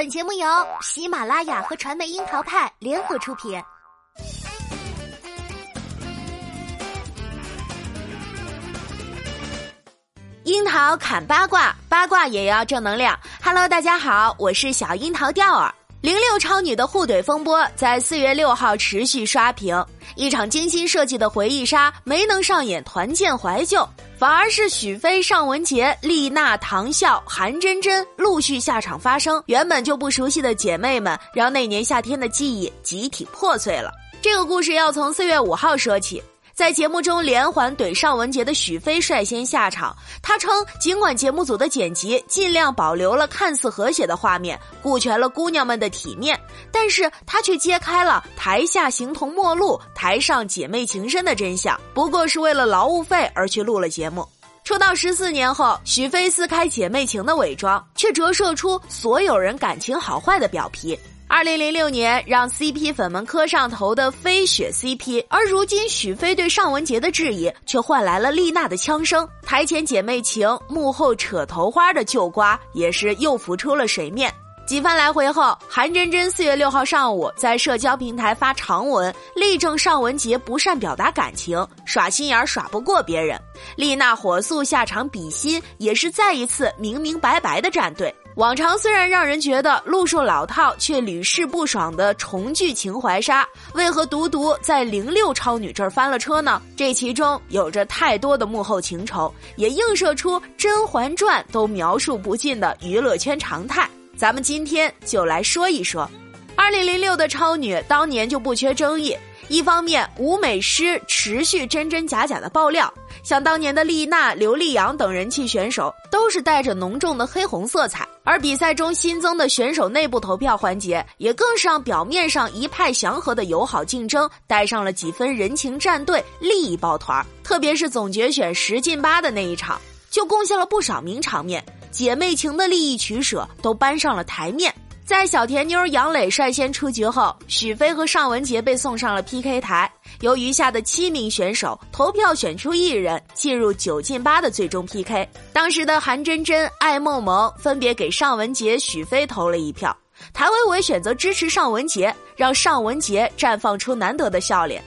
本节目由喜马拉雅和传媒樱桃派联合出品。樱桃砍八卦，八卦也要正能量。Hello， 大家好，我是小樱桃调儿。06超女的互怼风波在4月6号持续刷屏，一场精心设计的回忆杀没能上演团建怀旧，反而是许飞、尚雯婕、丽娜、唐笑、韩真真陆续下场发声，原本就不熟悉的姐妹们让那年夏天的记忆集体破碎了。这个故事要从4月5号说起。在节目中连环怼尚雯婕的许飞率先下场，他称尽管节目组的剪辑尽量保留了看似和谐的画面，顾全了姑娘们的体面，但是他却揭开了台下形同陌路，台上姐妹情深的真相，不过是为了劳务费而去录了节目。出道14年后，许飞撕开姐妹情的伪装，却折射出所有人感情好坏的表皮。2006年让 CP 粉们磕上头的飞雪 CP， 而如今许飞对尚雯婕的质疑却换来了丽娜的枪声，台前姐妹情，幕后扯头花的旧瓜也是又浮出了水面。几番来回后，韩真真4月6号上午在社交平台发长文，力证尚雯婕不善表达感情，耍心眼耍不过别人。丽娜火速下场比心，也是再一次明明白白的站队。往常虽然让人觉得路数老套，却屡试不爽的重聚情怀杀，为何独独在06超女这儿翻了车呢？这其中有着太多的幕后情仇，也映射出《甄嬛传》都描述不尽的娱乐圈常态。咱们今天就来说一说。2006的超女当年就不缺争议，一方面舞美师持续真真假假的爆料，像当年的丽娜、刘力扬等人气选手都是带着浓重的黑红色彩，而比赛中新增的选手内部投票环节也更是让表面上一派祥和的友好竞争带上了几分人情战队、利益抱团。特别是总决选10进8的那一场，就贡献了不少名场面，姐妹情的利益取舍都搬上了台面。在小甜妞杨磊率先出局后，许飞和尚雯婕被送上了 PK 台，由余下的7名选手投票选出一人进入9进8的最终 PK。 当时的韩真真、艾梦萌分别给尚雯婕、许飞投了一票，谭维维选择支持尚雯婕，让尚雯婕绽放出难得的笑脸。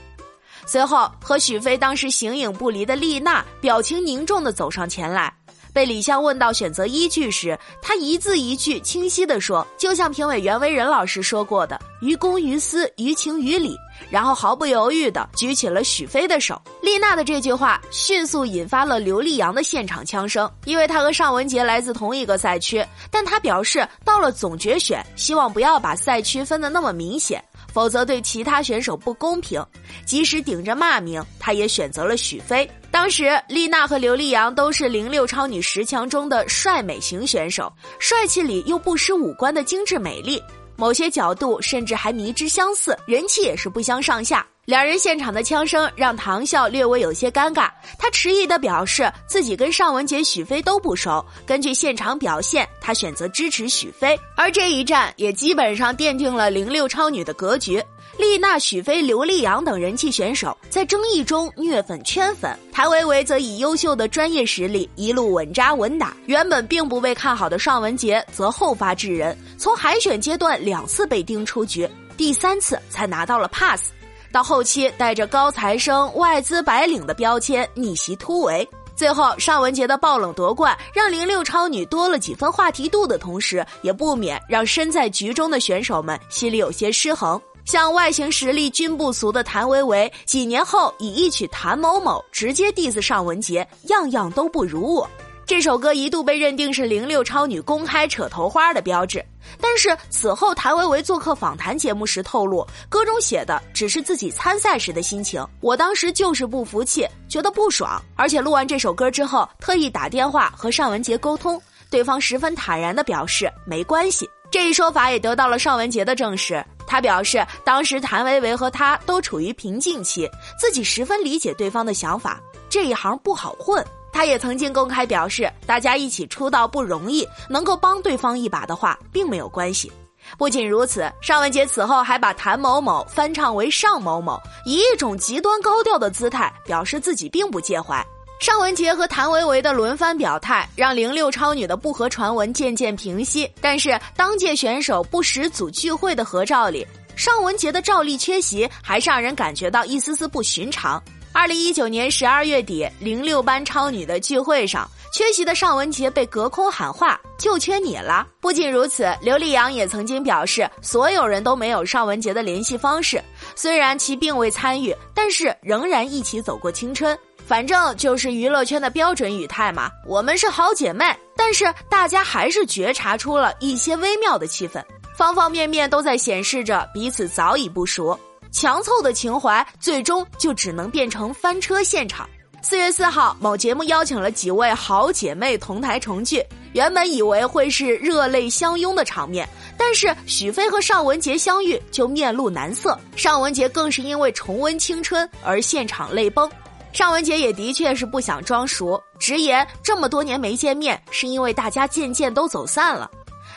随后和许飞当时形影不离的丽娜表情凝重地走上前来，被李湘问到选择依据时，他一字一句清晰地说，就像评委袁惟仁老师说过的，于公于私，于情于理，然后毫不犹豫地举起了许飞的手。丽娜的这句话迅速引发了刘力扬的现场枪声，因为他和尚雯婕来自同一个赛区，但他表示到了总决选，希望不要把赛区分得那么明显，否则对其他选手不公平。即使顶着骂名，他也选择了许飞。当时丽娜和刘力扬都是06超女10强中的帅美型选手，帅气里又不失五官的精致美丽，某些角度甚至还迷之相似，人气也是不相上下。两人现场的枪声让唐笑略微有些尴尬，他迟疑地表示自己跟尚雯婕、许飞都不熟，根据现场表现，他选择支持许飞。而这一战也基本上奠定了06超女的格局。丽娜、许飞、刘力扬等人气选手在争议中虐粉圈粉，谭维维则以优秀的专业实力一路稳扎稳打，原本并不被看好的尚雯婕则后发制人，从海选阶段2次被盯出局，第3次才拿到了 pass， 到后期带着高材生、外资白领的标签逆袭突围。最后尚雯婕的爆冷夺冠让06超女多了几分话题度的同时，也不免让身在局中的选手们心里有些失衡。像外形实力均不俗的谭维维，几年后以一曲《谭某某》直接 diss 尚雯婕，样样都不如我。这首歌一度被认定是06超女公开扯头花的标志，但是此后谭维维做客访谈节目时透露，歌中写的只是自己参赛时的心情，我当时就是不服气，觉得不爽，而且录完这首歌之后特意打电话和尚雯婕沟通，对方十分坦然地表示没关系。这一说法也得到了尚雯婕的证实，他表示当时谭维维和他都处于瓶颈期，自己十分理解对方的想法，这一行不好混。他也曾经公开表示，大家一起出道不容易，能够帮对方一把的话并没有关系。不仅如此，尚雯婕此后还把谭某某翻唱为尚某某，以一种极端高调的姿态表示自己并不介怀。尚雯婕和谭维维的轮番表态，让06超女的不和传闻渐渐平息。但是当届选手不识组聚会的合照里，尚雯婕的照例缺席，还是让人感觉到一丝丝不寻常。2019年12月底06班超女的聚会上，缺席的尚雯婕被隔空喊话，就缺你了。不仅如此，刘力扬也曾经表示所有人都没有尚雯婕的联系方式，虽然其并未参与，但是仍然一起走过青春。反正就是娱乐圈的标准语态嘛，我们是好姐妹，但是大家还是觉察出了一些微妙的气氛，方方面面都在显示着彼此早已不熟。强凑的情怀最终就只能变成翻车现场。4月4号，某节目邀请了几位好姐妹同台重聚，原本以为会是热泪相拥的场面，但是许飞和尚雯婕相遇就面露难色，尚雯婕更是因为重温青春而现场泪崩。尚雯婕也的确是不想装熟，直言这么多年没见面是因为大家渐渐都走散了。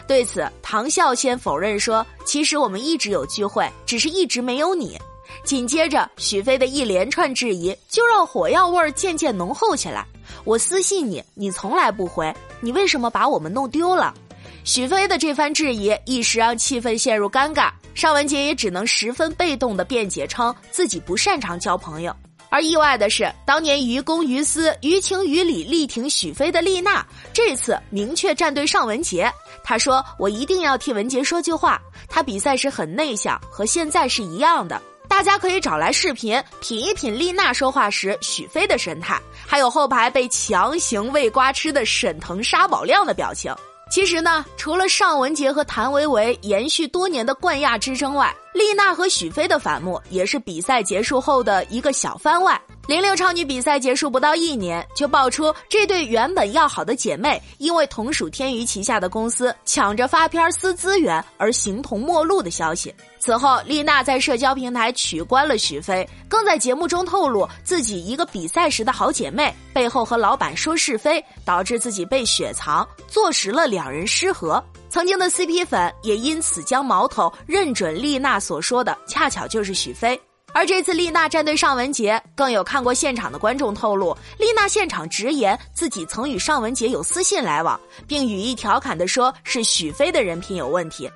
对此，唐笑先否认说，其实我们一直有聚会，只是一直没有你。紧接着许飞的一连串质疑就让火药味渐渐浓厚起来，我私信你，你从来不回，你为什么把我们弄丢了？许飞的这番质疑一时让气氛陷入尴尬，尚雯婕也只能十分被动地辩解称自己不擅长交朋友。而意外的是，当年于公于私于情于理力挺许飞的丽娜，这次明确站队尚雯婕。她说，我一定要替文婕说句话，她比赛时很内向，和现在是一样的。大家可以找来视频品一品丽娜说话时许飞的神态，还有后排被强行喂瓜吃的沈腾沙宝亮的表情。其实呢，除了尚雯婕和谭维维延续多年的冠亚之争外，丽娜和许飞的反目也是比赛结束后的一个小番外。06超女比赛结束不到一年，就爆出这对原本要好的姐妹因为同属天娱旗下的公司抢着发片私资源而形同陌路的消息。此后，丽娜在社交平台取关了许飞，更在节目中透露自己一个比赛时的好姐妹背后和老板说是非，导致自己被雪藏，坐实了两人失和。曾经的 CP 粉也因此将矛头认准丽娜所说的恰巧就是许飞。而这次丽娜站队尚雯婕，更有看过现场的观众透露，丽娜现场直言自己曾与尚雯婕有私信来往，并语义调侃地说是许飞的人品有问题。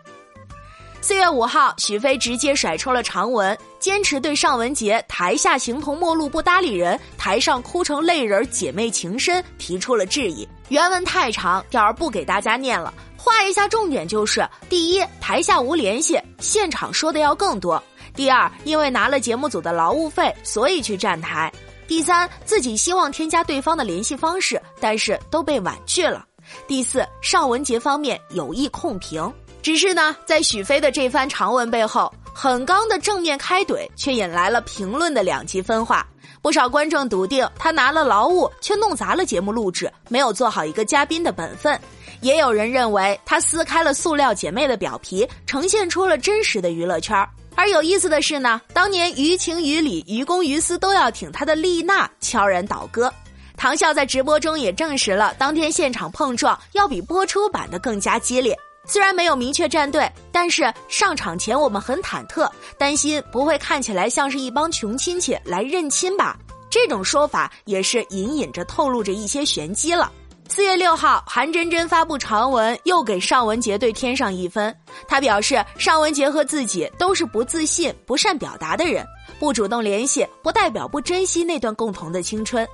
4月5号，许飞直接甩出了长文，坚持对尚雯婕台下形同陌路不搭理人，台上哭成泪人姐妹情深提出了质疑。原文太长，调儿不给大家念了，画一下重点就是：第一，台下无联系，现场说的要更多；第二，因为拿了节目组的劳务费，所以去站台；第三，自己希望添加对方的联系方式，但是都被婉拒了；第四，尚雯婕方面有意控评。只是呢，在许飞的这番长文背后，很刚的正面开怼却引来了评论的两极分化。不少观众笃定他拿了劳务却弄砸了节目录制，没有做好一个嘉宾的本分，也有人认为他撕开了塑料姐妹的表皮，呈现出了真实的娱乐圈。而有意思的是呢，当年于情于理于公于私都要挺他的丽娜悄然倒戈。唐笑在直播中也证实了当天现场碰撞要比播出版的更加激烈，虽然没有明确站队，但是上场前我们很忐忑，担心不会看起来像是一帮穷亲戚来认亲吧，这种说法也是隐隐着透露着一些玄机了。4月6号，韩真真发布长文又给尚雯婕队添上一分，她表示尚雯婕和自己都是不自信不善表达的人，不主动联系不代表不珍惜那段共同的青春。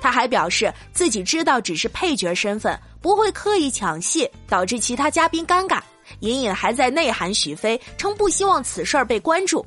她还表示自己知道只是配角身份，不会刻意抢戏导致其他嘉宾尴尬，隐隐还在内涵许飞，称不希望此事儿被关注。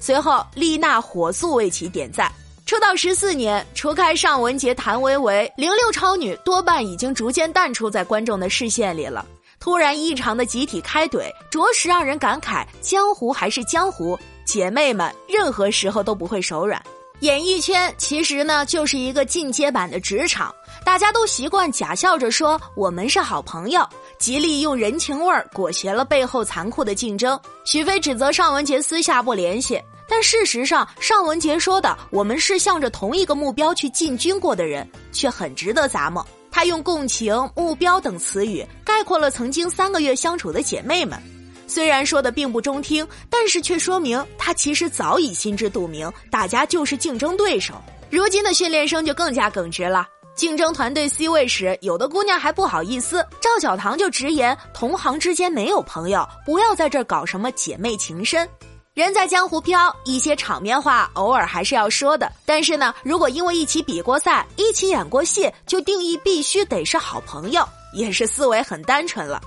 随后丽娜火速为其点赞。出道14年，除开尚雯婕、谭维维，06超女多半已经逐渐淡出在观众的视线里了。突然异常的集体开怼，着实让人感慨江湖还是江湖，姐妹们任何时候都不会手软。演艺圈其实呢就是一个进阶版的职场，大家都习惯假笑着说我们是好朋友，极力用人情味儿裹挟了背后残酷的竞争。许飞指责尚雯婕私下不联系，但事实上尚雯婕说的我们是向着同一个目标去进军过的人却很值得咂摸。他用共情、目标等词语概括了曾经3个月相处的姐妹们，虽然说的并不中听，但是却说明他其实早已心知肚明，大家就是竞争对手。如今的训练生就更加耿直了，竞争团队 C 位时，有的姑娘还不好意思，赵小棠就直言同行之间没有朋友，不要在这儿搞什么姐妹情深。人在江湖飘，一些场面话偶尔还是要说的，但是呢，如果因为一起比过赛、一起演过戏，就定义必须得是好朋友，也是思维很单纯了。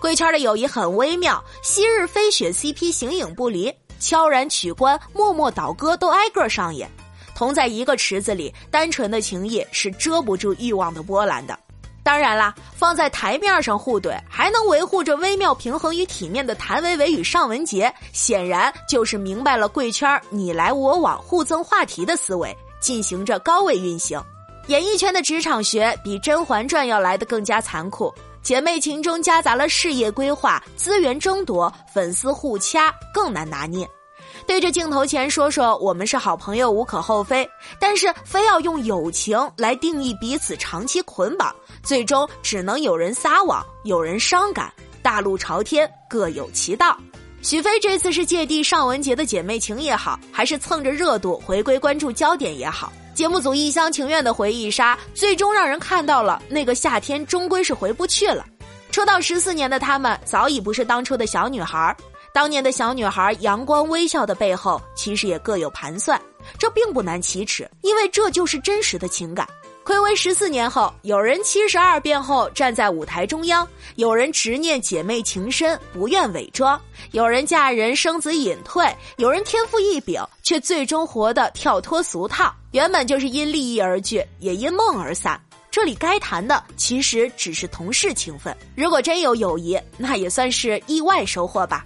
贵圈的友谊很微妙，昔日飞雪 CP 形影不离，悄然取关、默默倒戈都挨个上演。同在一个池子里，单纯的情谊是遮不住欲望的波澜的。当然啦，放在台面上互怼，还能维护着微妙平衡与体面的谭维维与尚雯婕，显然就是明白了贵圈你来我往、互增话题的思维，进行着高位运行。演艺圈的职场学比《甄嬛传》要来得更加残酷，姐妹情中夹杂了事业规划、资源争夺、粉丝互掐，更难拿捏。对着镜头前说说我们是好朋友无可厚非，但是非要用友情来定义彼此长期捆绑，最终只能有人撒网，有人伤感，大路朝天，各有其道。许飞这次是芥蒂尚雯婕的姐妹情也好，还是蹭着热度回归关注焦点也好，节目组一厢情愿的回忆杀，最终让人看到了那个夏天终归是回不去了。出道14年的她们早已不是当初的小女孩，当年的小女孩阳光微笑的背后，其实也各有盘算，这并不难启齿，因为这就是真实的情感。睽违14年后，有人72变后站在舞台中央，有人执念姐妹情深不愿伪装，有人嫁人生子隐退，有人天赋异禀却最终活得跳脱俗套，原本就是因利益而聚，也因梦而散。这里该谈的其实只是同事情分，如果真有友谊，那也算是意外收获吧。